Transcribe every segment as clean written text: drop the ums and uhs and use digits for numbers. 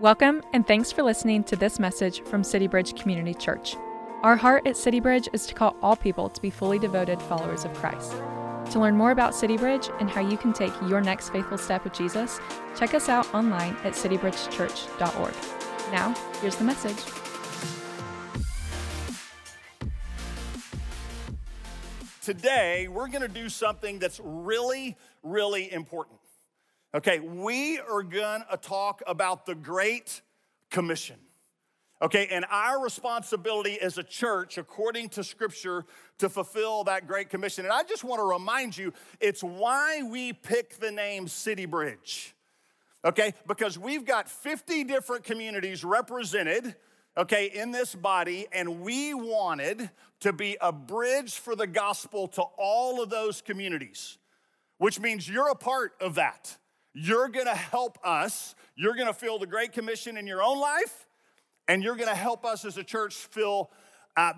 Welcome, and thanks for listening to this message from City Bridge Community Church. Our heart at City Bridge is to call all people to be fully devoted followers of Christ. To learn more about City Bridge and how you can take your next faithful step with Jesus, check us out online at citybridgechurch.org. Now, here's the message. Today, we're going to do something that's really, really important. Okay, we are going to talk about the Great Commission. Okay, and our responsibility as a church, according to Scripture, to fulfill that Great Commission. And I just want to remind you, it's why we pick the name City Bridge. Okay, because we've got 50 different communities represented, okay, in this body, and we wanted to be a bridge for the gospel to all of those communities, which means you're a part of that. You're gonna help us. You're gonna fill the Great Commission in your own life, and you're gonna help us as a church fill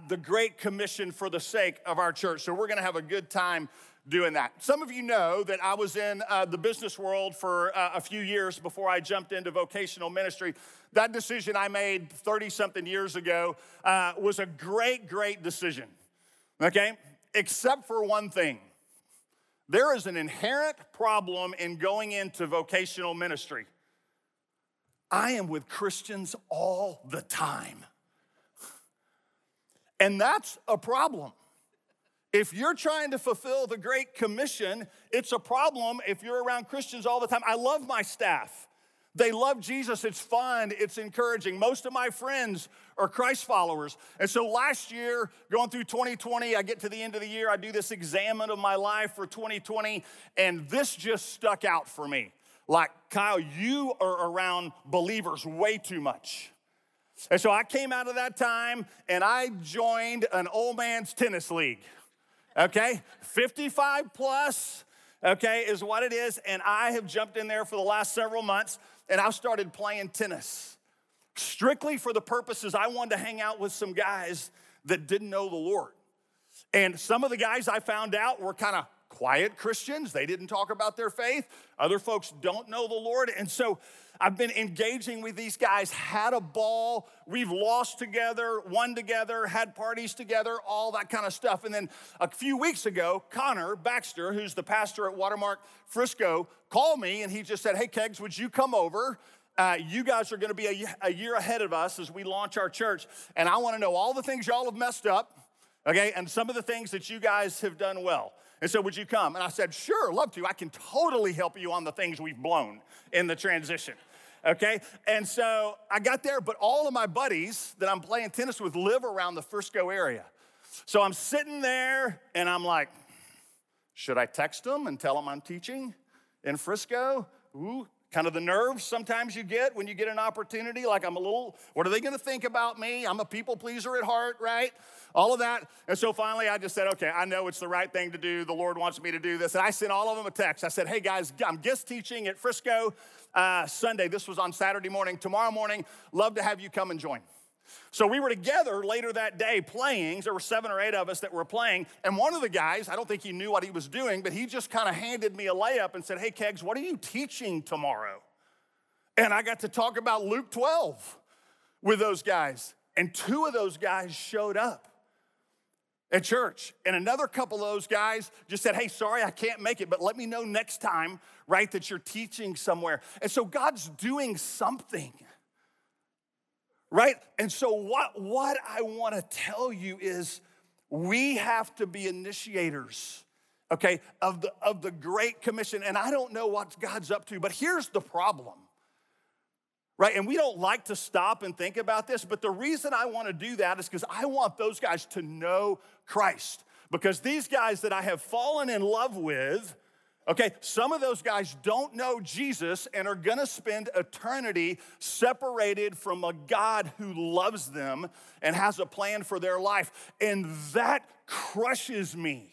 the Great Commission for the sake of our church. So we're gonna have a good time doing that. Some of you know that I was in the business world for a few years before I jumped into vocational ministry. That decision I made 30-something years ago was a great, great decision, okay? Except for one thing. There is an inherent problem in going into vocational ministry. I am with Christians all the time. And that's a problem. If you're trying to fulfill the Great Commission, it's a problem if you're around Christians all the time. I love my staff. They love Jesus. It's fun. It's encouraging. Most of my friends are Christ followers. And so last year, going through 2020, I get to the end of the year, I do this examine of my life for 2020, and this just stuck out for me. Like, Kyle, you are around believers way too much. And so I came out of that time, and I joined an old man's tennis league, okay? 55 plus, okay, is what it is, and I have jumped in there for the last several months, and I've started playing tennis. Strictly for the purposes, I wanted to hang out with some guys that didn't know the Lord. And some of the guys I found out were kind of quiet Christians. They didn't talk about their faith. Other folks don't know the Lord. And so I've been engaging with these guys, had a ball. We've lost together, won together, had parties together, all that kind of stuff. And then a few weeks ago, Connor Baxter, who's the pastor at Watermark Frisco, called me and he just said, hey, Kegs, would you come over? You guys are going to be a year ahead of us as we launch our church, and I want to know all the things y'all have messed up, okay, and some of the things that you guys have done well. And so would you come? And I said, sure, love to. I can totally help you on the things we've blown in the transition, okay? And so I got there, but all of my buddies that I'm playing tennis with live around the Frisco area. So I'm sitting there, and I'm like, should I text them and tell them I'm teaching in Frisco? Ooh. Kind of the nerves sometimes you get when you get an opportunity, like I'm a little, what are they gonna think about me? I'm a people pleaser at heart, right? All of that. And so finally I just said, okay, I know it's the right thing to do. The Lord wants me to do this. And I sent all of them a text. I said, hey guys, I'm guest teaching at Frisco Sunday. This was on Saturday morning. Tomorrow morning, love to have you come and join. So we were together later that day playing. There were 7 or 8 of us that were playing. And one of the guys, I don't think he knew what he was doing, but he just kind of handed me a layup and said, hey, Kegs, what are you teaching tomorrow? And I got to talk about Luke 12 with those guys. And 2 of those guys showed up at church. And another couple of those guys just said, hey, sorry, I can't make it, but let me know next time, right, that you're teaching somewhere. And so God's doing something. Right? And so what I want to tell you is we have to be initiators, okay, of the Great Commission. And I don't know what God's up to, but here's the problem, right? And we don't like to stop and think about this, but the reason I want to do that is because I want those guys to know Christ. Because these guys that I have fallen in love with, okay, some of those guys don't know Jesus and are gonna spend eternity separated from a God who loves them and has a plan for their life. And that crushes me.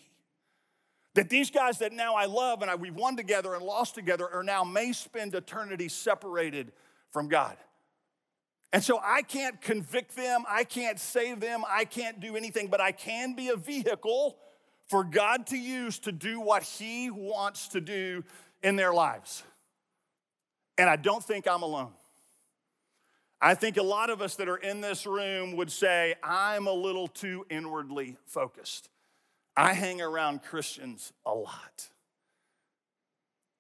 That these guys that now I love and we won together and lost together are now may spend eternity separated from God. And so I can't convict them, I can't save them, I can't do anything, but I can be a vehicle for God to use to do what he wants to do in their lives. And I don't think I'm alone. I think a lot of us that are in this room would say, I'm a little too inwardly focused. I hang around Christians a lot.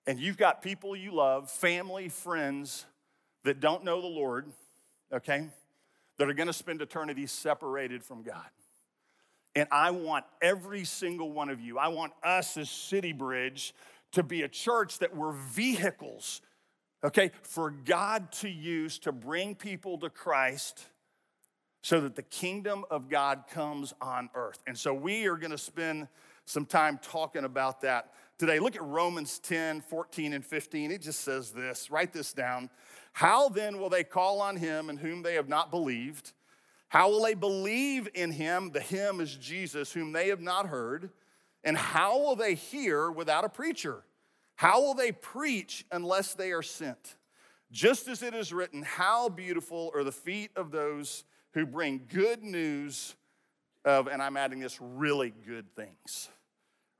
And you've got people you love, family, friends that don't know the Lord, okay, that are gonna spend eternity separated from God. And I want every single one of you, I want us as City Bridge to be a church that we're vehicles, okay, for God to use to bring people to Christ so that the kingdom of God comes on earth. And so we are gonna spend some time talking about that today. Look at Romans 10, 14 and 15. It just says this, write this down. How then will they call on him in whom they have not believed? How will they believe in him? The him is Jesus, whom they have not heard. And how will they hear without a preacher? How will they preach unless they are sent? Just as it is written, how beautiful are the feet of those who bring good news of, and I'm adding this, really good things,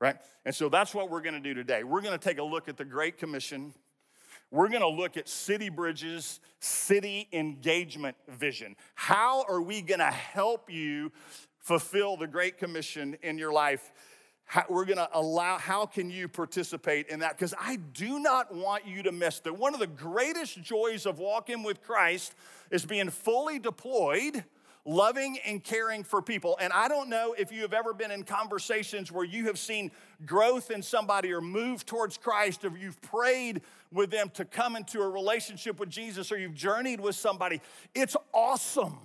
right? And so that's what we're gonna do today. We're gonna take a look at the Great Commission. We're gonna look at City Bridge's city engagement vision. How are we gonna help you fulfill the Great Commission in your life? How can you participate in that? Because I do not want you to miss that. One of the greatest joys of walking with Christ is being fully deployed, loving and caring for people. And I don't know if you have ever been in conversations where you have seen growth in somebody or move towards Christ, or you've prayed with them to come into a relationship with Jesus, or you've journeyed with somebody. It's awesome.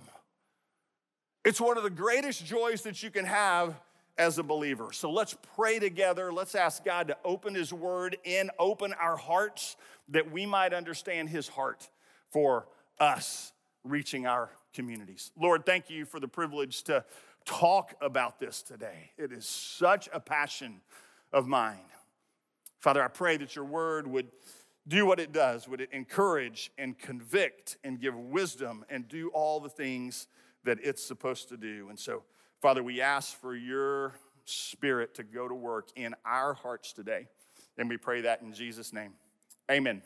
It's one of the greatest joys that you can have as a believer. So let's pray together. Let's ask God to open his word and open our hearts that we might understand his heart for us reaching our communities. Lord, thank you for the privilege to talk about this today. It is such a passion of mine. Father, I pray that your word would do what it does. Would it encourage and convict and give wisdom and do all the things that it's supposed to do. And so, Father, we ask for your spirit to go to work in our hearts today. And we pray that in Jesus' name. Amen.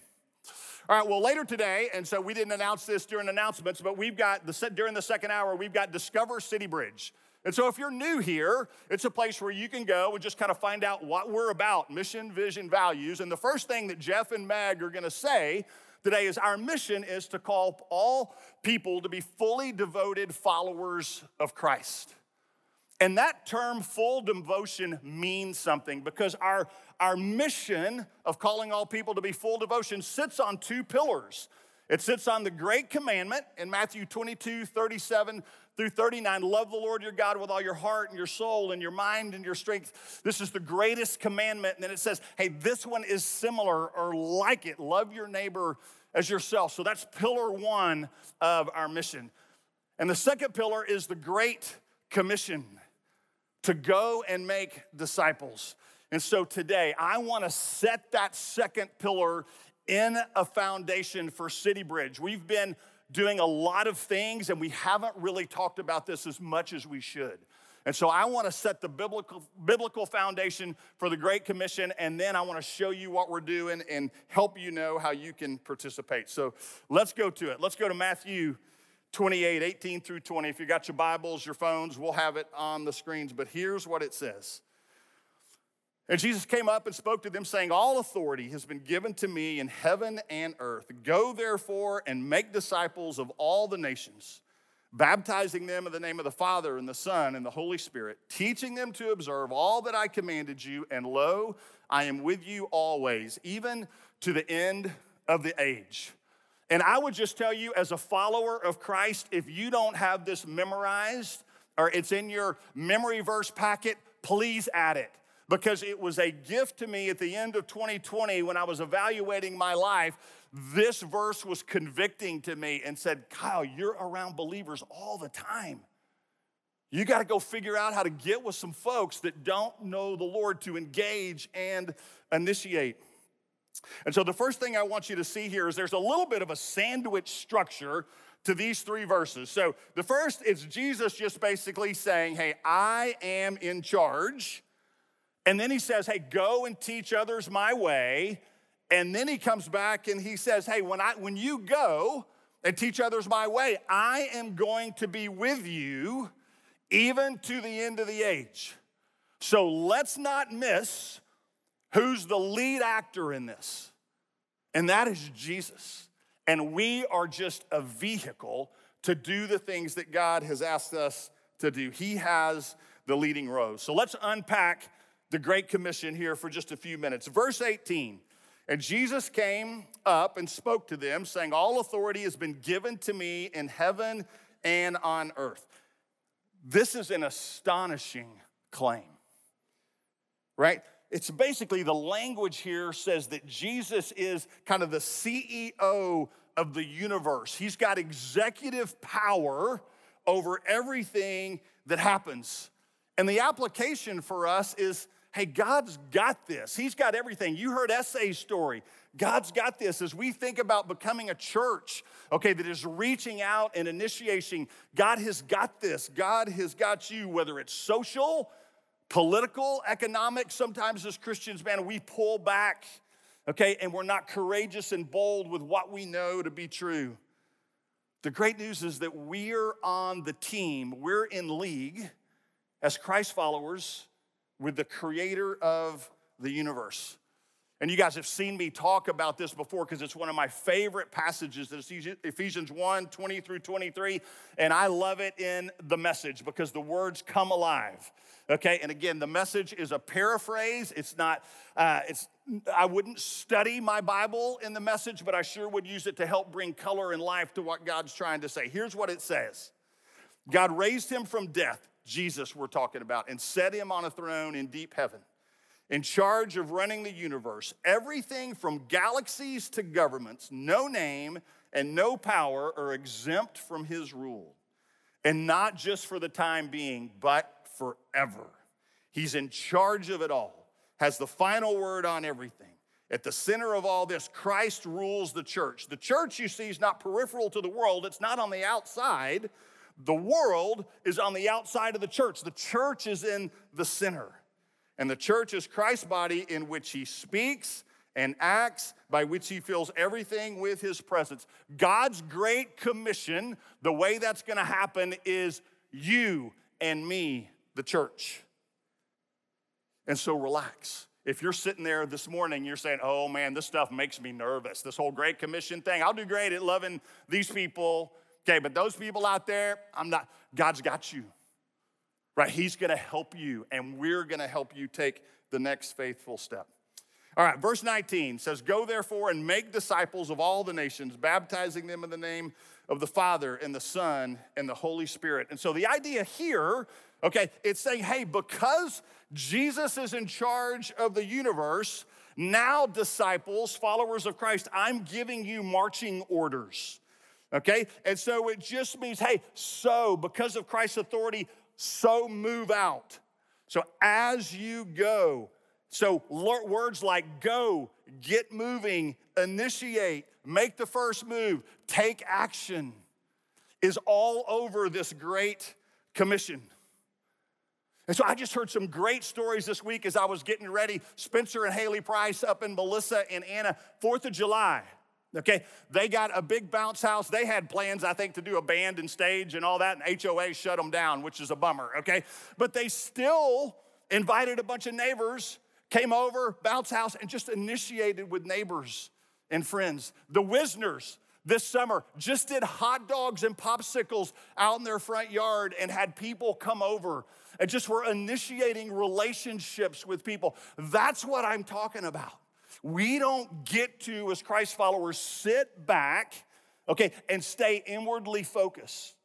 All right, well, later today, and so we didn't announce this during announcements, but we've got, during the second hour, we've got Discover City Bridge. And so if you're new here, it's a place where you can go and just kind of find out what we're about, mission, vision, values. And the first thing that Jeff and Meg are gonna say today is our mission is to call all people to be fully devoted followers of Christ. And that term, full devotion, means something because our mission of calling all people to be full devotion sits on two pillars. It sits on the Great Commandment in Matthew 22, 37 through 39, love the Lord your God with all your heart and your soul and your mind and your strength. This is the greatest commandment. And then it says, hey, this one is similar or like it. Love your neighbor as yourself. So that's pillar one of our mission. And the second pillar is the Great Commission, to go and make disciples. And so today, I wanna set that second pillar in a foundation for City Bridge. We've been doing a lot of things and we haven't really talked about this as much as we should. And so I wanna set the biblical foundation for the Great Commission, and then I wanna show you what we're doing and help you know how you can participate. So let's go to it. Let's go to Matthew 28, 18 through 20. If you got your Bibles, your phones, we'll have it on the screens, but here's what it says. And Jesus came up and spoke to them, saying, all authority has been given to me in heaven and earth. Go, therefore, and make disciples of all the nations, baptizing them in the name of the Father and the Son and the Holy Spirit, teaching them to observe all that I commanded you. And lo, I am with you always, even to the end of the age. And I would just tell you, as a follower of Christ, if you don't have this memorized or it's in your memory verse packet, please add it. Because it was a gift to me at the end of 2020 when I was evaluating my life. This verse was convicting to me and said, Kyle, you're around believers all the time. You gotta go figure out how to get with some folks that don't know the Lord to engage and initiate. And so the first thing I want you to see here is there's a little bit of a sandwich structure to these three verses. So the first is Jesus just basically saying, hey, I am in charge. And then he says, hey, go and teach others my way. And then he comes back and he says, hey, when you go, and teach others my way. I am going to be with you even to the end of the age. So let's not miss who's the lead actor in this, and that is Jesus. And we are just a vehicle to do the things that God has asked us to do. He has the leading role. So let's unpack the Great Commission here for just a few minutes. Verse 18, and Jesus came up and spoke to them, saying, all authority has been given to me in heaven and on earth. This is an astonishing claim, right? It's basically the language here says that Jesus is kind of the CEO of the universe. He's got executive power over everything that happens. And the application for us is, hey, God's got this. He's got everything. You heard Essay's story. God's got this. As we think about becoming a church, okay, that is reaching out and initiating, God has got this. God has got you, whether it's social, political, economic. Sometimes as Christians, man, we pull back, okay, and we're not courageous and bold with what we know to be true. The great news is that we're on the team. We're in league as Christ followers with the creator of the universe. And you guys have seen me talk about this before because it's one of my favorite passages. It's Ephesians 1, 20 through 23. And I love it in the Message because the words come alive. Okay, and again, the Message is a paraphrase. It's not, I wouldn't study my Bible in the Message, but I sure would use it to help bring color and life to what God's trying to say. Here's what it says. God raised him from death, Jesus we're talking about, and set him on a throne in deep heaven, in charge of running the universe, everything from galaxies to governments. No name and no power are exempt from his rule, and not just for the time being, but forever. He's in charge of it all, has the final word on everything. At the center of all this, Christ rules the church. The church, you see, is not peripheral to the world. It's not on the outside. The world is on the outside of the church. The church is in the center. And the church is Christ's body in which he speaks and acts, by which he fills everything with his presence. God's great commission, the way that's going to happen is you and me, the church. And so relax. If you're sitting there this morning, you're saying, oh, man, this stuff makes me nervous, this whole great commission thing. I'll do great at loving these people. Okay, but those people out there, I'm not. God's got you, right? He's going to help you, and we're going to help you take the next faithful step. All right, verse 19 says, go therefore and make disciples of all the nations, baptizing them in the name of the Father and the Son and the Holy Spirit. And so the idea here, okay, it's saying, hey, because Jesus is in charge of the universe, now disciples, followers of Christ, I'm giving you marching orders. Okay, and so it just means, hey, so because of Christ's authority, so move out. So as you go, so words like go, get moving, initiate, make the first move, take action is all over this great commission. And so I just heard some great stories this week as I was getting ready. Spencer and Haley Price up in Melissa and Anna, 4th of July. Okay, they got a big bounce house. They had plans, I think, to do a band and stage and all that, and HOA shut them down, which is a bummer, okay? But they still invited a bunch of neighbors, came over, bounce house, and just initiated with neighbors and friends. The Wisners this summer just did hot dogs and popsicles out in their front yard and had people come over and just were initiating relationships with people. That's what I'm talking about. We don't get to, as Christ followers, sit back, okay, and stay inwardly focused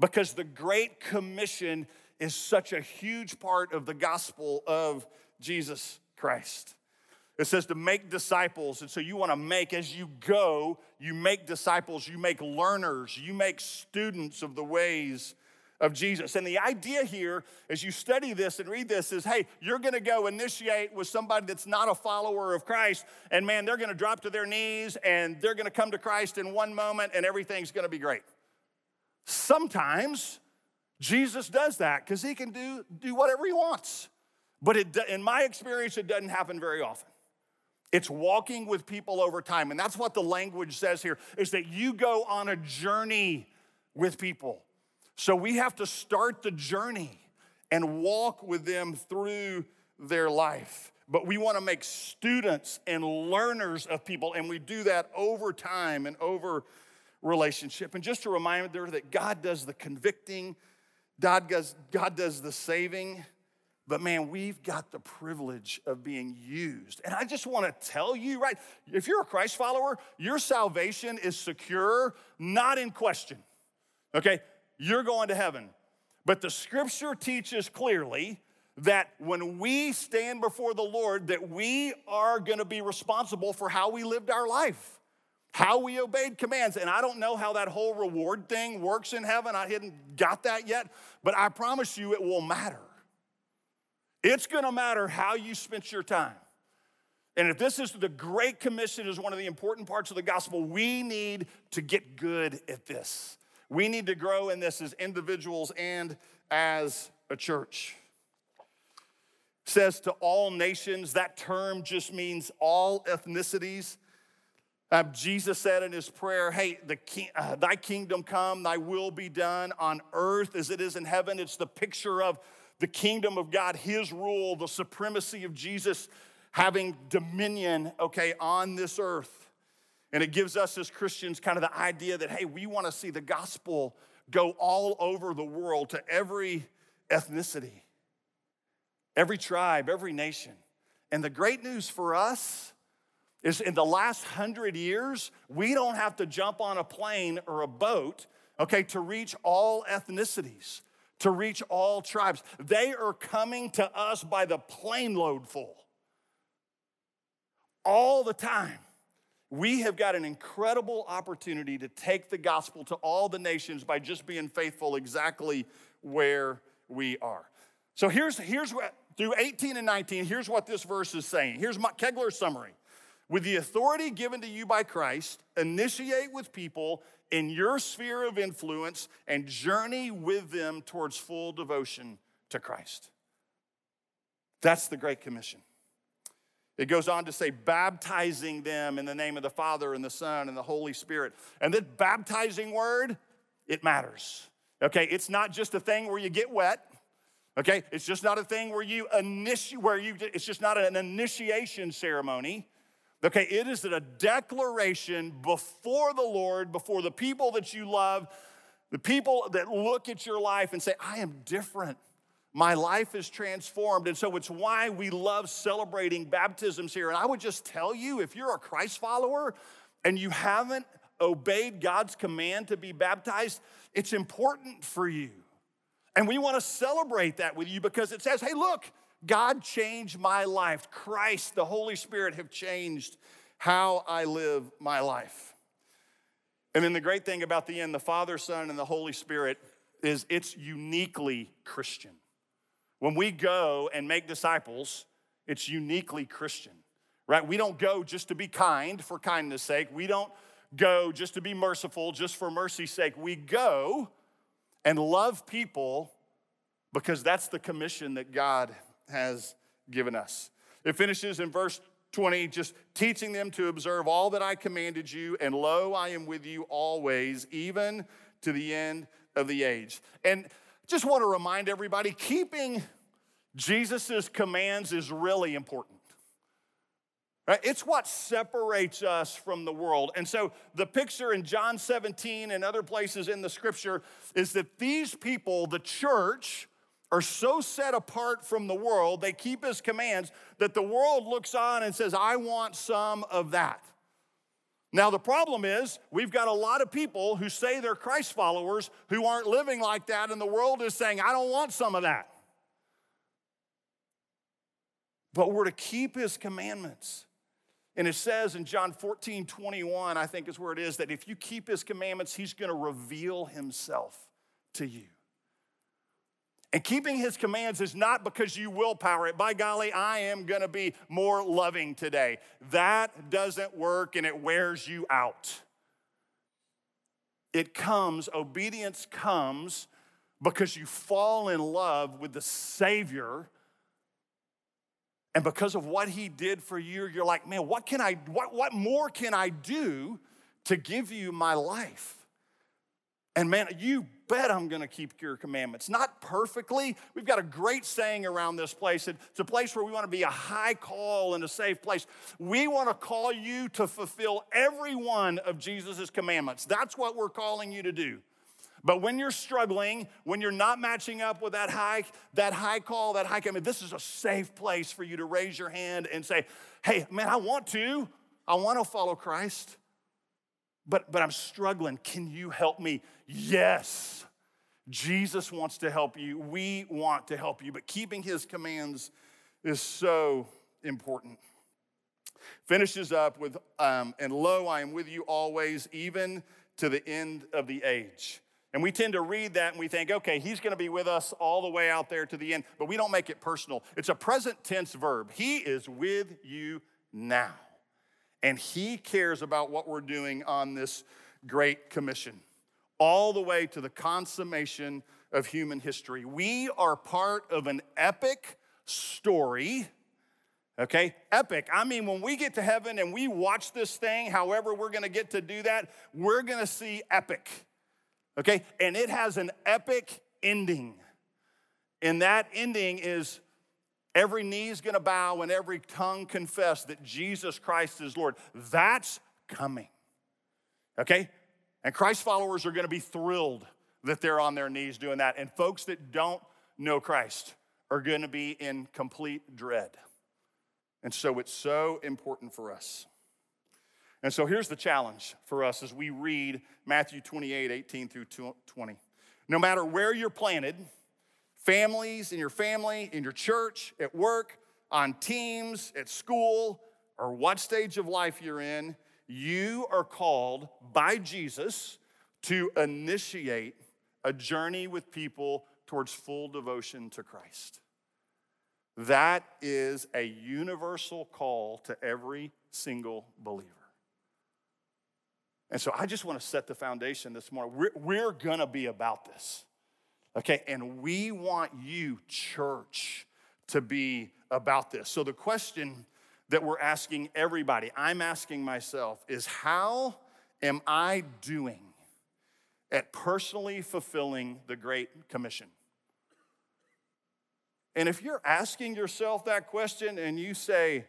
because the Great Commission is such a huge part of the gospel of Jesus Christ. It says to make disciples, and so you want to make, as you go, you make disciples, you make learners, you make students of the ways of Jesus. And the idea here, as you study this and read this, is hey, you're gonna go initiate with somebody that's not a follower of Christ, and man, they're gonna drop to their knees and they're gonna come to Christ in one moment and everything's gonna be great. Sometimes Jesus does that because he can do whatever he wants. But in my experience, it doesn't happen very often. It's walking with people over time. And that's what the language says here, is that you go on a journey with people. So we have to start the journey and walk with them through their life. But we want to make students and learners of people, and we do that over time and over relationship. And just a reminder that God does the convicting, God does the saving, but man, we've got the privilege of being used. And I just want to tell you, right, if you're a Christ follower, your salvation is secure, not in question, okay? You're going to heaven. But the scripture teaches clearly that when we stand before the Lord, that we are going to be responsible for how we lived our life, how we obeyed commands. And I don't know how that whole reward thing works in heaven. I hadn't got that yet, but I promise you it will matter. It's gonna matter how you spent your time. And if this is the Great Commission is one of the important parts of the gospel, we need to get good at this. We need to grow in this as individuals and as a church. It says to all nations, that term just means all ethnicities. Jesus said in his prayer, hey, thy kingdom come, thy will be done on earth as it is in heaven. It's the picture of the kingdom of God, his rule, the supremacy of Jesus having dominion, okay, on this earth. And it gives us as Christians kind of the idea that, hey, we want to see the gospel go all over the world to every ethnicity, every tribe, every nation. And the great news for us is in the last 100 years, we don't have to jump on a plane or a boat, okay, to reach all ethnicities, to reach all tribes. They are coming to us by the plane load full. All the time, we have got an incredible opportunity to take the gospel to all the nations by just being faithful exactly where we are. So here's what, through 18 and 19, here's what this verse is saying. Here's Kaigler's summary. With the authority given to you by Christ, initiate with people in your sphere of influence and journey with them towards full devotion to Christ. That's the Great Commission. It goes on to say, baptizing them in the name of the Father and the Son and the Holy Spirit. And this baptizing word, it matters. Okay, it's not just a thing where you get wet. Okay, it's just not a thing where it's just not an initiation ceremony. Okay, it is a declaration before the Lord, before the people that you love, the people that look at your life and say, I am different. My life is transformed. And so it's why we love celebrating baptisms here. And I would just tell you, if you're a Christ follower and you haven't obeyed God's command to be baptized, it's important for you. And we want to celebrate that with you because it says, hey, look, God changed my life. Christ, the Holy Spirit, have changed how I live my life. And then the great thing about the end, the Father, Son, and the Holy Spirit, is it's uniquely Christian. When we go and make disciples, it's uniquely Christian, right? We don't go just to be kind for kindness' sake. We don't go just to be merciful just for mercy's sake. We go and love people because that's the commission that God has given us. It finishes in verse 20, just teaching them to observe all that I commanded you, and lo, I am with you always, even to the end of the age. And just want to remind everybody, keeping Jesus's commands is really important. Right? It's what separates us from the world. And so the picture in John 17 and other places in the scripture is that these people, the church, are so set apart from the world, they keep his commands, that the world looks on and says, I want some of that. Now, the problem is we've got a lot of people who say they're Christ followers who aren't living like that, and the world is saying, I don't want some of that. But we're to keep his commandments. And it says in John 14, 21, I think is where it is, that if you keep his commandments, he's gonna reveal himself to you. And keeping his commands is not because you willpower it. By golly, I am gonna be more loving today. That doesn't work and it wears you out. Obedience comes because you fall in love with the Savior And because of what he did for you, you're like, man, what more can I do to give you my life? And man, you bet I'm gonna keep your commandments. Not perfectly. We've got a great saying around this place. It's a place where we wanna be a high call and a safe place. We wanna call you to fulfill every one of Jesus' commandments. That's what we're calling you to do. But when you're struggling, when you're not matching up with that high call, I mean, this is a safe place for you to raise your hand and say, hey, man, I want to follow Christ, but I'm struggling. Can you help me? Yes, Jesus wants to help you. We want to help you, but keeping his commands is so important. Finishes up with, and lo, I am with you always, even to the end of the age. And we tend to read that and we think, okay, he's gonna be with us all the way out there to the end, but we don't make it personal. It's a present tense verb. He is with you now. And he cares about what we're doing on this great commission, all the way to the consummation of human history. We are part of an epic story, okay? Epic. I mean, when we get to heaven and we watch this thing, however we're gonna get to do that, we're gonna see epic. Okay, and it has an epic ending. And that ending is every knee's gonna bow and every tongue confess that Jesus Christ is Lord. That's coming, okay? And Christ followers are gonna be thrilled that they're on their knees doing that. And folks that don't know Christ are gonna be in complete dread. And so it's so important for us. And so here's the challenge for us as we read Matthew 28, 18 through 20. No matter where you're planted, families, in your family, in your church, at work, on teams, at school, or what stage of life you're in, you are called by Jesus to initiate a journey with people towards full devotion to Christ. That is a universal call to every single believer. And so I just want to set the foundation this morning. We're going to be about this, okay? And we want you, church, to be about this. So the question that we're asking everybody, I'm asking myself, is how am I doing at personally fulfilling the Great Commission? And if you're asking yourself that question and you say,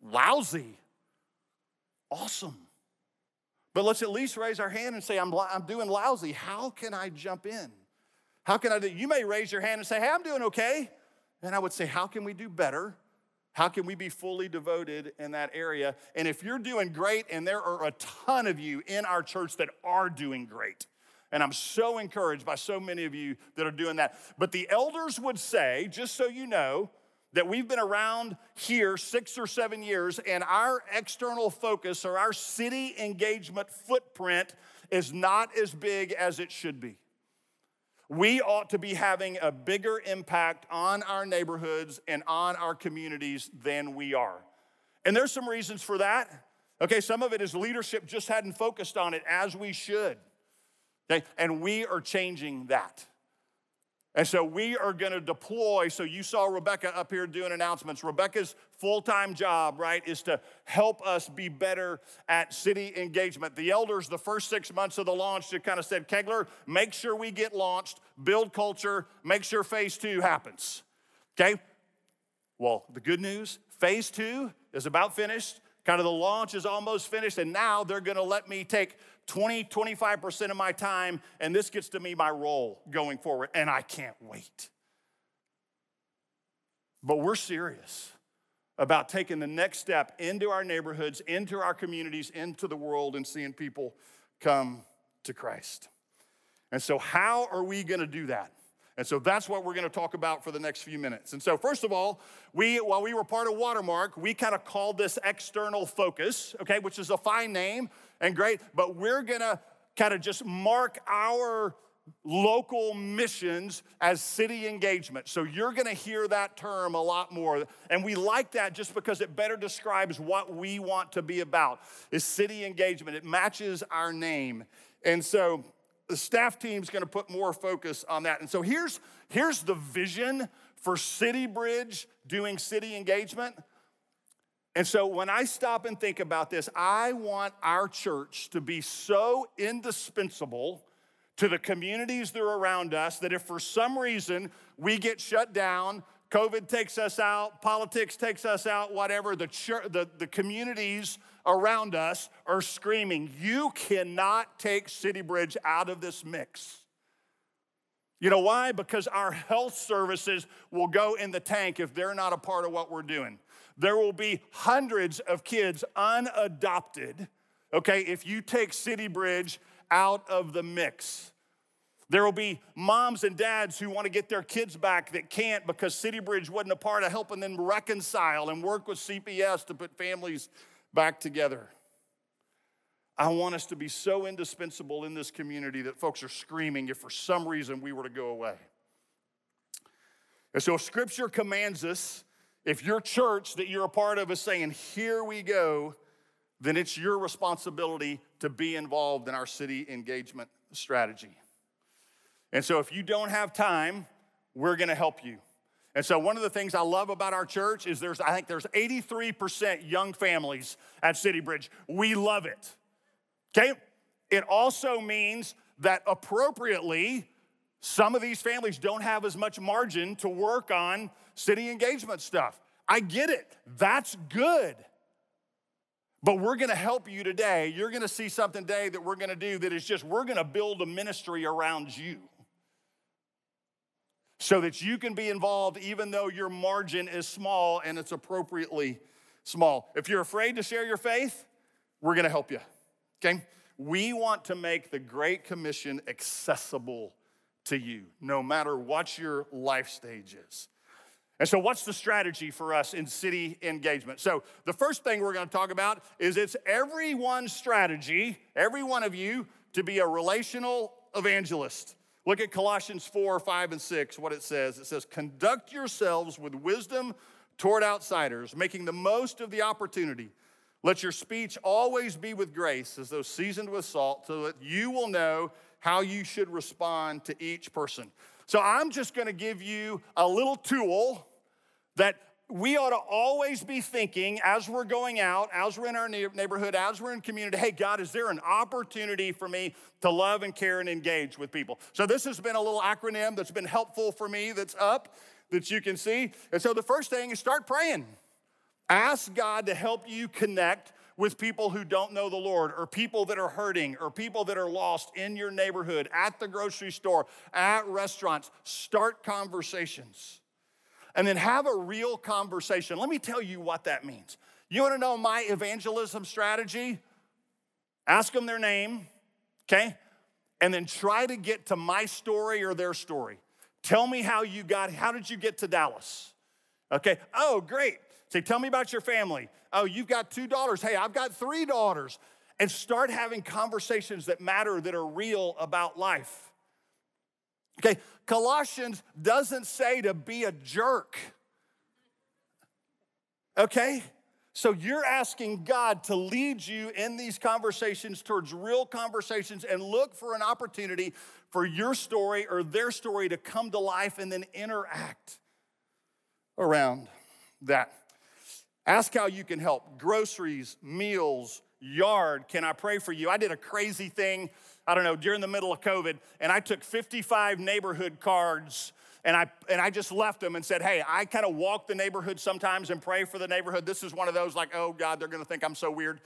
lousy, awesome. But let's at least raise our hand and say, I'm doing lousy. How can I jump in? How can I do? You may raise your hand and say, hey, I'm doing okay. And I would say, how can we do better? How can we be fully devoted in that area? And if you're doing great, and there are a ton of you in our church that are doing great, and I'm so encouraged by so many of you that are doing that. But the elders would say, just so you know, that we've been around here 6 or 7 years, and our external focus or our city engagement footprint is not as big as it should be. We ought to be having a bigger impact on our neighborhoods and on our communities than we are. And there's some reasons for that. Okay, some of it is leadership just hadn't focused on it as we should. Okay, and we are changing that. And so we are gonna deploy, so you saw Rebecca up here doing announcements. Rebecca's full-time job, right, is to help us be better at city engagement. The elders, the first 6 months of the launch, they kind of said, Kaigler, make sure we get launched, build culture, make sure phase 2 happens, okay? Well, the good news, phase 2 is about finished, kind of the launch is almost finished, and now they're gonna let me take 20, 25% of my time, and this gets to me my role going forward, and I can't wait. But we're serious about taking the next step into our neighborhoods, into our communities, into the world, and seeing people come to Christ. And so how are we gonna do that? And so that's what we're gonna talk about for the next few minutes. And so first of all, while we were part of Watermark, we kind of called this external focus, okay, which is a fine name and great, but we're gonna kind of just mark our local missions as city engagement. So you're gonna hear that term a lot more. And we like that just because it better describes what we want to be about, is city engagement. It matches our name. And so the staff team's gonna put more focus on that. And so here's the vision for City Bridge doing city engagement. And so when I stop and think about this, I want our church to be so indispensable to the communities that are around us that if for some reason we get shut down, COVID takes us out, politics takes us out, whatever, the church, the communities around us are screaming, you cannot take City Bridge out of this mix. You know why? Because our health services will go in the tank if they're not a part of what we're doing. There will be hundreds of kids unadopted, okay, if you take City Bridge out of the mix. There will be moms and dads who want to get their kids back that can't because City Bridge wasn't a part of helping them reconcile and work with CPS to put families back together. I want us to be so indispensable in this community that folks are screaming if for some reason we were to go away. And so Scripture commands us, if your church that you're a part of is saying, here we go, then it's your responsibility to be involved in our city engagement strategy. And so if you don't have time, we're gonna help you. And so one of the things I love about our church is there's 83% young families at City Bridge. We love it, okay? It also means that appropriately, some of these families don't have as much margin to work on city engagement stuff. I get it, that's good. But we're gonna help you today. You're gonna see something today that we're gonna do that is just, we're gonna build a ministry around you, so that you can be involved even though your margin is small and it's appropriately small. If you're afraid to share your faith, we're gonna help you, okay? We want to make the Great Commission accessible to you, no matter what your life stage is. And so what's the strategy for us in city engagement? So the first thing we're gonna talk about is it's everyone's strategy, every one of you, to be a relational evangelist. Look at Colossians 4, 5, and 6, what it says. It says, conduct yourselves with wisdom toward outsiders, making the most of the opportunity. Let your speech always be with grace, as though seasoned with salt, so that you will know how you should respond to each person. So I'm just gonna give you a little tool that we ought to always be thinking as we're going out, as we're in our neighborhood, as we're in community, hey, God, is there an opportunity for me to love and care and engage with people? So this has been a little acronym that's been helpful for me that's up, that you can see. And so the first thing is start praying. Ask God to help you connect with people who don't know the Lord, or people that are hurting, or people that are lost in your neighborhood, at the grocery store, at restaurants. Start conversations. And then have a real conversation. Let me tell you what that means. You wanna know my evangelism strategy? Ask them their name, okay? And then try to get to my story or their story. Tell me how did you get to Dallas? Okay, oh, great. Say, tell me about your family. Oh, you've got 2 daughters. Hey, I've got 3 daughters. And start having conversations that matter, that are real about life. Okay, Colossians doesn't say to be a jerk, okay? So you're asking God to lead you in these conversations towards real conversations, and look for an opportunity for your story or their story to come to life, and then interact around that. Ask how you can help. Groceries, meals, yard, can I pray for you? I did a crazy thing, I don't know, during the middle of COVID, and I took 55 neighborhood cards, and I just left them and said, hey, I kind of walk the neighborhood sometimes and pray for the neighborhood. This is one of those like, oh God, they're gonna think I'm so weird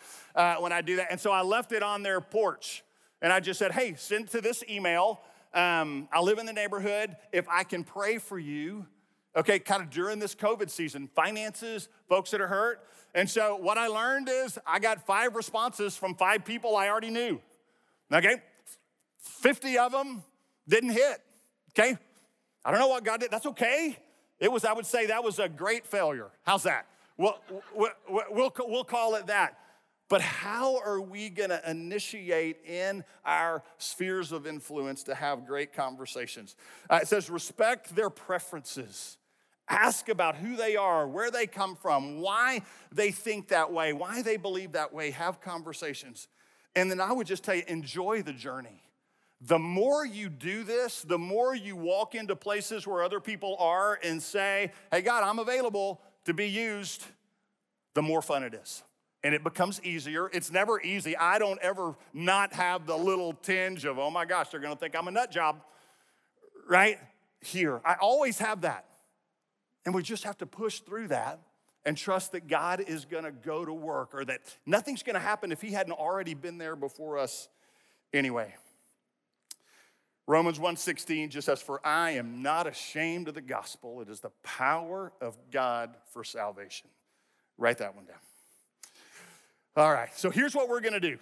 when I do that. And so I left it on their porch, and I just said, hey, send to this email. I live in the neighborhood. If I can pray for you, okay, kind of during this COVID season, finances, folks that are hurt. And so what I learned is I got 5 responses from 5 people I already knew. Okay, 50 of them didn't hit, okay? I don't know what God did, that's okay. I would say that was a great failure. How's that? We'll call it that. But how are we gonna initiate in our spheres of influence to have great conversations? It says respect their preferences. Ask about who they are, where they come from, why they think that way, why they believe that way. Have conversations. And then I would just tell you, enjoy the journey. The more you do this, the more you walk into places where other people are and say, hey, God, I'm available to be used, the more fun it is. And it becomes easier. It's never easy. I don't ever not have the little tinge of, oh my gosh, they're gonna think I'm a nut job, right? Here, I always have that. And we just have to push through that and trust that God is gonna go to work, or that nothing's gonna happen if he hadn't already been there before us anyway. Romans 1:16 just says, for I am not ashamed of the gospel. It is the power of God for salvation. Write that one down. All right, so here's what we're gonna do.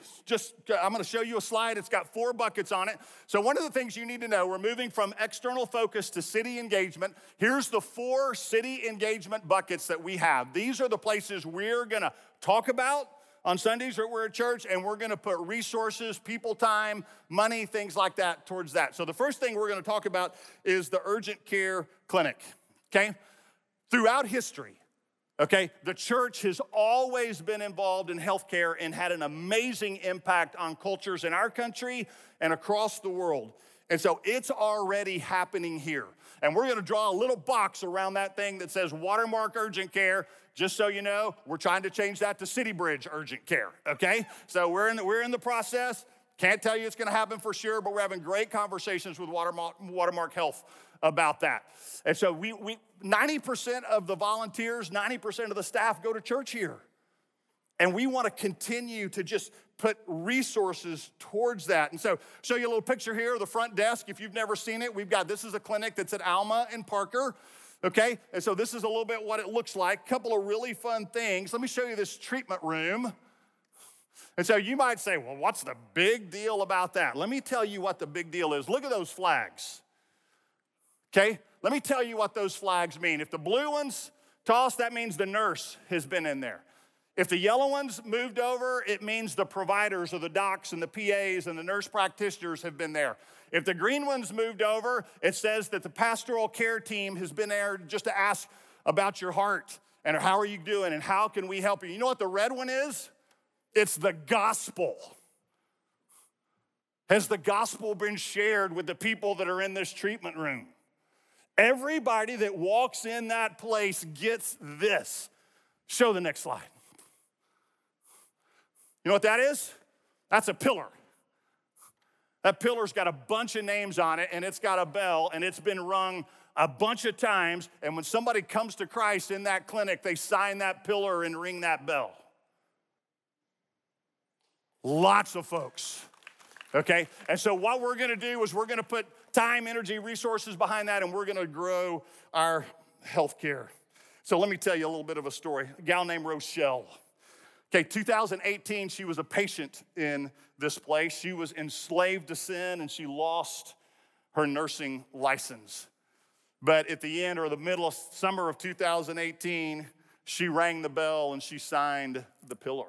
I'm gonna show you a slide. It's got four buckets on it. So one of the things you need to know, we're moving from external focus to city engagement. Here's the four city engagement buckets that we have. These are the places we're gonna talk about on Sundays or we're at church, and we're gonna put resources, people time, money, things like that towards that. So the first thing we're gonna talk about is the urgent care clinic, okay? Throughout history, okay, the church has always been involved in healthcare and had an amazing impact on cultures in our country and across the world. And so it's already happening here. And we're gonna draw a little box around that thing that says Watermark Urgent Care. Just so you know, we're trying to change that to CityBridge Urgent Care, okay? So we're in the process. Can't tell you it's gonna happen for sure, but we're having great conversations with Watermark Health about that. And so 90% of the volunteers, 90% of the staff go to church here. And we wanna continue to just put resources towards that. And so show you a little picture here of the front desk. If you've never seen it, this is a clinic that's at Alma and Parker, okay? And so this is a little bit what it looks like. Couple of really fun things. Let me show you this treatment room. And so you might say, well, what's the big deal about that? Let me tell you what the big deal is. Look at those flags, okay? Let me tell you what those flags mean. If the blue one's tossed, that means the nurse has been in there. If the yellow one's moved over, it means the providers or the docs and the PAs and the nurse practitioners have been there. If the green one's moved over, it says that the pastoral care team has been there just to ask about your heart and how are you doing and how can we help you. You know what the red one is? It's the gospel. Has the gospel been shared with the people that are in this treatment room? Everybody that walks in that place gets this. Show the next slide. You know what that is? That's a pillar. That pillar's got a bunch of names on it, and it's got a bell, and it's been rung a bunch of times, and when somebody comes to Christ in that clinic, they sign that pillar and ring that bell. Lots of folks, okay? And so what we're gonna do is we're gonna put time, energy, resources behind that, and we're gonna grow our healthcare. So let me tell you a little bit of a story. A gal named Rochelle. Okay, 2018, she was a patient in this place. She was enslaved to sin, and she lost her nursing license. But at the end or the middle of summer of 2018, she rang the bell and she signed the pillar.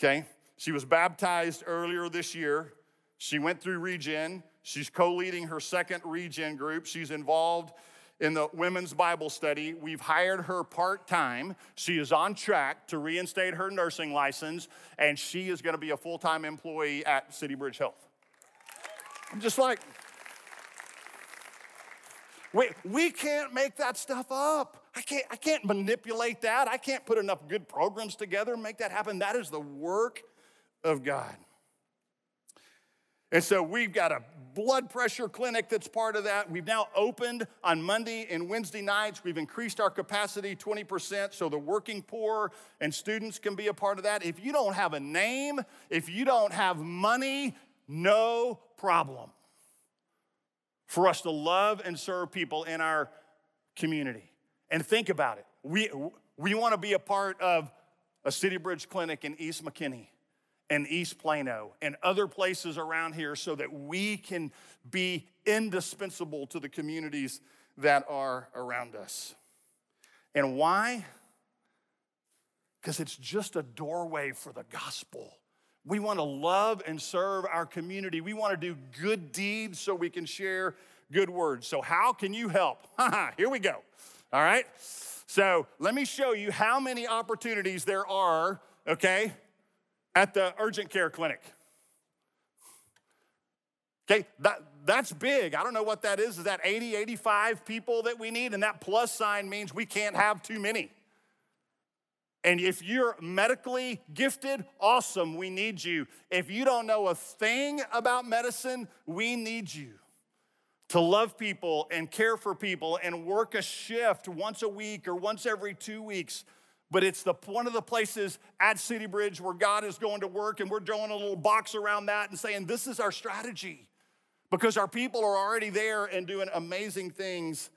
Okay, she was baptized earlier this year. She went through Regen. She's co-leading her second Regen group. She's involved in the women's Bible study. We've hired her part-time. She is on track to reinstate her nursing license, and she is gonna be a full-time employee at CityBridge Health. I'm just like, we can't make that stuff up. I can't manipulate that. I can't put enough good programs together and make that happen. That is the work of God. And so we've got a blood pressure clinic that's part of that. We've now opened on Monday and Wednesday nights. We've increased our capacity 20% so the working poor and students can be a part of that. If you don't have a name, if you don't have money, no problem for us to love and serve people in our community. And think about it. We want to be a part of a CityBridge clinic in East McKinney and East Plano and other places around here so that we can be indispensable to the communities that are around us. And why? Because it's just a doorway for the gospel. We want to love and serve our community. We want to do good deeds so we can share good words. So how can you help? Here we go. All right, so let me show you how many opportunities there are, okay, at the urgent care clinic. Okay, that's big. I don't know what that is. Is that 80, 85 people that we need? And that plus sign means we can't have too many. And if you're medically gifted, awesome, we need you. If you don't know a thing about medicine, we need you to love people and care for people and work a shift once a week or once every 2 weeks. But it's one of the places at City Bridge where God is going to work, and we're doing a little box around that and saying, this is our strategy, because our people are already there and doing amazing things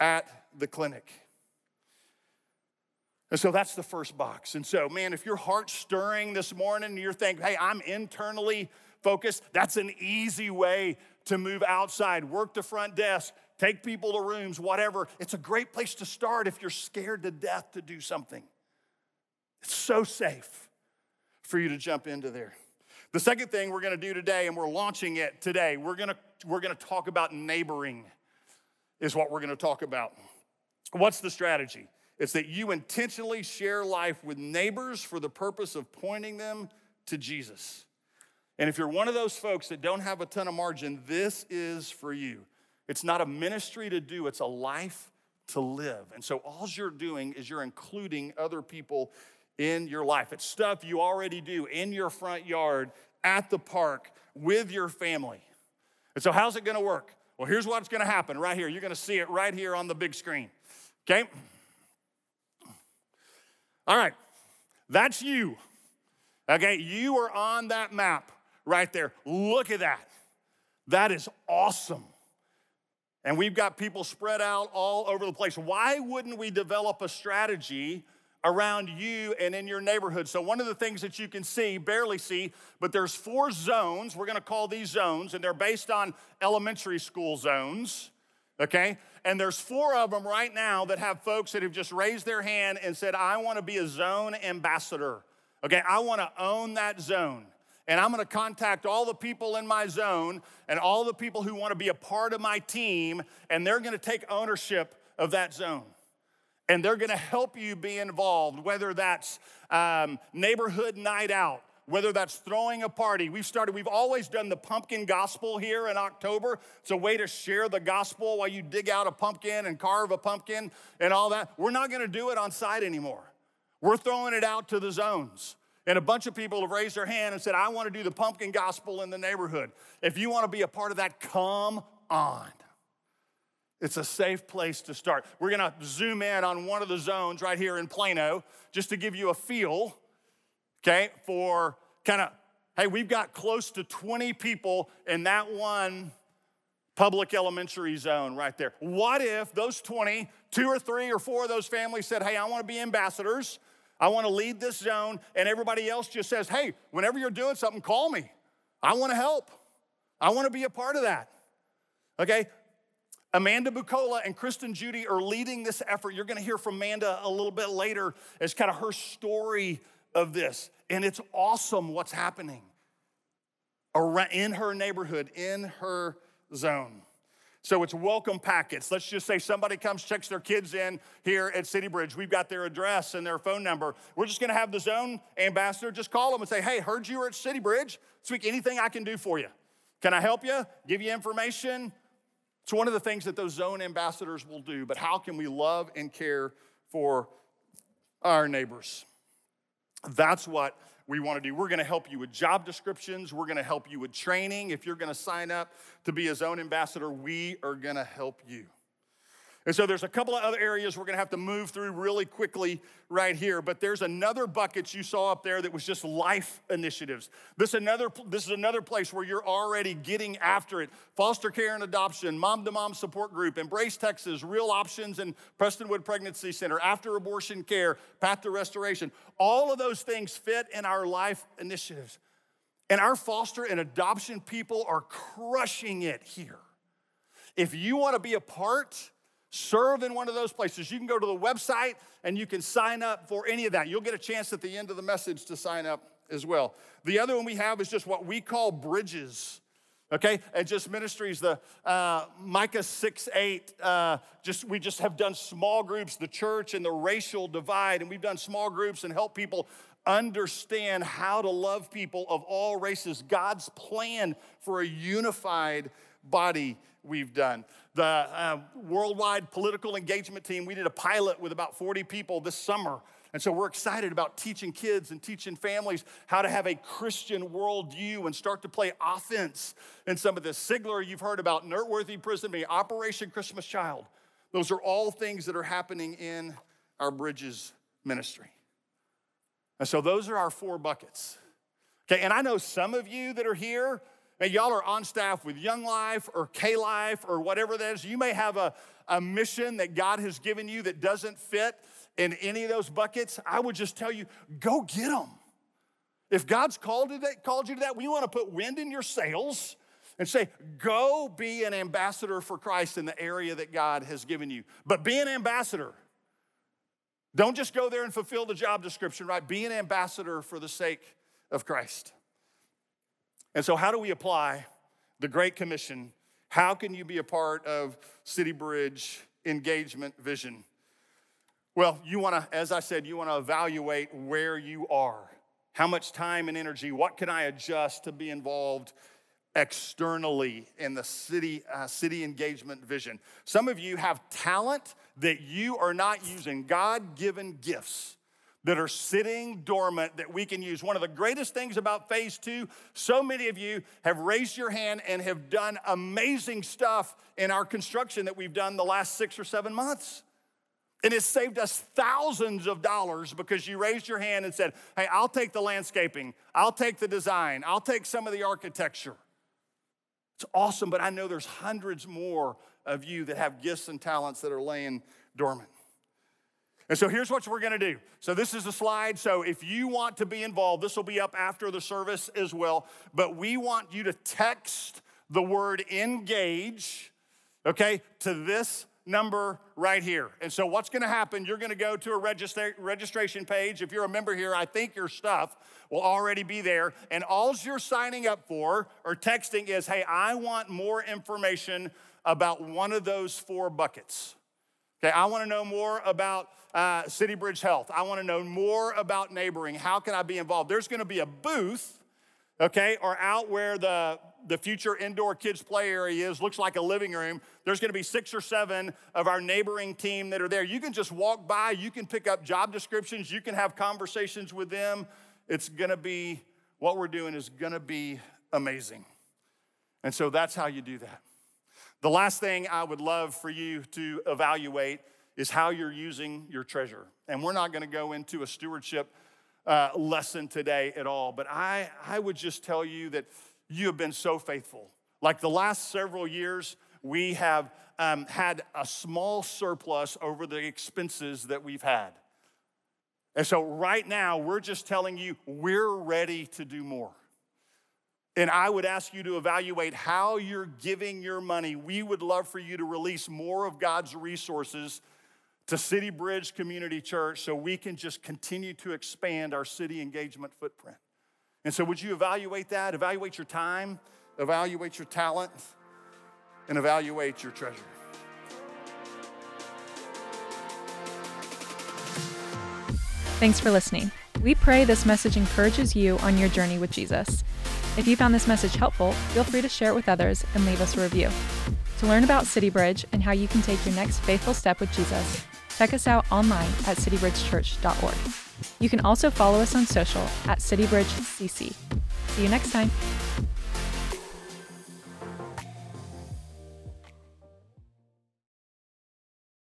at the clinic. And so that's the first box. And so, man, if your heart's stirring this morning and you're thinking, hey, I'm internally focused, that's an easy way to move outside, work the front desk, take people to rooms, whatever. It's a great place to start if you're scared to death to do something. It's so safe for you to jump into there. The second thing we're gonna do today, and we're launching it today, we're gonna talk about neighboring is what we're gonna talk about. What's the strategy? It's that you intentionally share life with neighbors for the purpose of pointing them to Jesus. And if you're one of those folks that don't have a ton of margin, this is for you. It's not a ministry to do, it's a life to live. And so all you're doing is you're including other people in your life. It's stuff you already do in your front yard, at the park, with your family. And so how's it gonna work? Well, here's what's gonna happen right here. You're gonna see it right here on the big screen, okay? All right, that's you, okay? You are on that map right there. Look at that. That is awesome. And we've got people spread out all over the place. Why wouldn't we develop a strategy around you and in your neighborhood? So one of the things that you can see, barely see, but there's 4 zones. We're gonna call these zones, and they're based on elementary school zones, okay? And there's 4 of them right now that have folks that have just raised their hand and said, I wanna be a zone ambassador, okay? I wanna own that zone. And I'm gonna contact all the people in my zone and all the people who wanna be a part of my team, and they're gonna take ownership of that zone. And they're gonna help you be involved, whether that's neighborhood night out, whether that's throwing a party. We've always done the pumpkin gospel here in October. It's a way to share the gospel while you dig out a pumpkin and carve a pumpkin and all that. We're not gonna do it on site anymore. We're throwing it out to the zones. And a bunch of people have raised their hand and said, I wanna do the pumpkin gospel in the neighborhood. If you wanna be a part of that, come on. It's a safe place to start. We're gonna zoom in on one of the zones right here in Plano, just to give you a feel, okay, for kinda, hey, we've got close to 20 people in that one public elementary zone right there. What if those 20, 2 or 3 or 4 of those families said, hey, I wanna be ambassadors, I wanna lead this zone, and everybody else just says, hey, whenever you're doing something, call me. I wanna help. I wanna be a part of that, okay? Amanda Bucola and Kristen Judy are leading this effort. You're gonna hear from Amanda a little bit later as kind of her story of this. And it's awesome what's happening in her neighborhood, in her zone. So it's welcome packets. Let's just say somebody comes, checks their kids in here at City Bridge. We've got their address and their phone number. We're just gonna have the zone ambassador just call them and say, hey, heard you were at City Bridge this week. Anything I can do for you? Can I help you? Give you information? It's one of the things that those zone ambassadors will do, but how can we love and care for our neighbors? That's what we wanna do. We're gonna help you with job descriptions. We're gonna help you with training. If you're gonna sign up to be a zone ambassador, we are gonna help you. And so there's a couple of other areas we're gonna have to move through really quickly right here, but there's another bucket you saw up there that was just life initiatives. This is another place where you're already getting after it. Foster care and adoption, mom-to-mom support group, Embrace Texas, Real Options, and Prestonwood Pregnancy Center, after abortion care, Path to Restoration. All of those things fit in our life initiatives. And our foster and adoption people are crushing it here. If you wanna be a part, serve in one of those places. You can go to the website and you can sign up for any of that. You'll get a chance at the end of the message to sign up as well. The other one we have is just what we call bridges, okay? And just ministries, the Micah 6, 8, we just have done small groups, the church and the racial divide, and we've done small groups and helped people understand how to love people of all races. God's plan for a unified body we've done. The worldwide political engagement team, we did a pilot with about 40 people this summer. And so we're excited about teaching kids and teaching families how to have a Christian worldview and start to play offense in some of this. Sigler, you've heard about Nurtworthy Prison, Operation Christmas Child. Those are all things that are happening in our Bridges ministry. And so those are our four buckets. Okay, and I know some of you that are here, and y'all are on staff with Young Life or K-Life or whatever that is. You may have a mission that God has given you that doesn't fit in any of those buckets. I would just tell you, go get them. If God's called you to that, we want to put wind in your sails and say, go be an ambassador for Christ in the area that God has given you. But be an ambassador. Don't just go there and fulfill the job description, right? Be an ambassador for the sake of Christ. And so how do we apply the Great Commission? How can you be a part of City Bridge engagement vision? Well, you want to, as I said, you want to evaluate where you are. How much time and energy? What can I adjust to be involved externally in the city engagement vision? Some of you have talent that you are not using, God-given gifts that are sitting dormant that we can use. One of the greatest things about phase two, so many of you have raised your hand and have done amazing stuff in our construction that we've done the last 6 or 7 months. And it saved us thousands of dollars because you raised your hand and said, hey, I'll take the landscaping, I'll take the design, I'll take some of the architecture. It's awesome, but I know there's hundreds more of you that have gifts and talents that are laying dormant. And so here's what we're gonna do. So this is a slide, so if you want to be involved, this will be up after the service as well, but we want you to text the word engage, okay, to this number right here. And so what's gonna happen, you're gonna go to a registration page. If you're a member here, I think your stuff will already be there. And all you're signing up for or texting is, hey, I want more information about one of those four buckets. Okay, I wanna know more about CityBridge Health. I wanna know more about neighboring. How can I be involved? There's gonna be a booth, okay, or out where the future indoor kids play area is, looks like a living room. There's gonna be 6 or 7 of our neighboring team that are there. You can just walk by, you can pick up job descriptions, you can have conversations with them. It's gonna be, what we're doing is gonna be amazing. And so that's how you do that. The last thing I would love for you to evaluate is how you're using your treasure. And we're not gonna go into a stewardship lesson today at all, but I would just tell you that you have been so faithful. Like the last several years, we have had a small surplus over the expenses that we've had. And so right now, we're just telling you we're ready to do more. And I would ask you to evaluate how you're giving your money. We would love for you to release more of God's resources to City Bridge Community Church so we can just continue to expand our city engagement footprint. And so would you evaluate that? Evaluate your time, evaluate your talent, and evaluate your treasure. Thanks for listening. We pray this message encourages you on your journey with Jesus. If you found this message helpful, feel free to share it with others and leave us a review. To learn about City Bridge and how you can take your next faithful step with Jesus, check us out online at citybridgechurch.org. You can also follow us on social at CityBridgeCC. See you next time.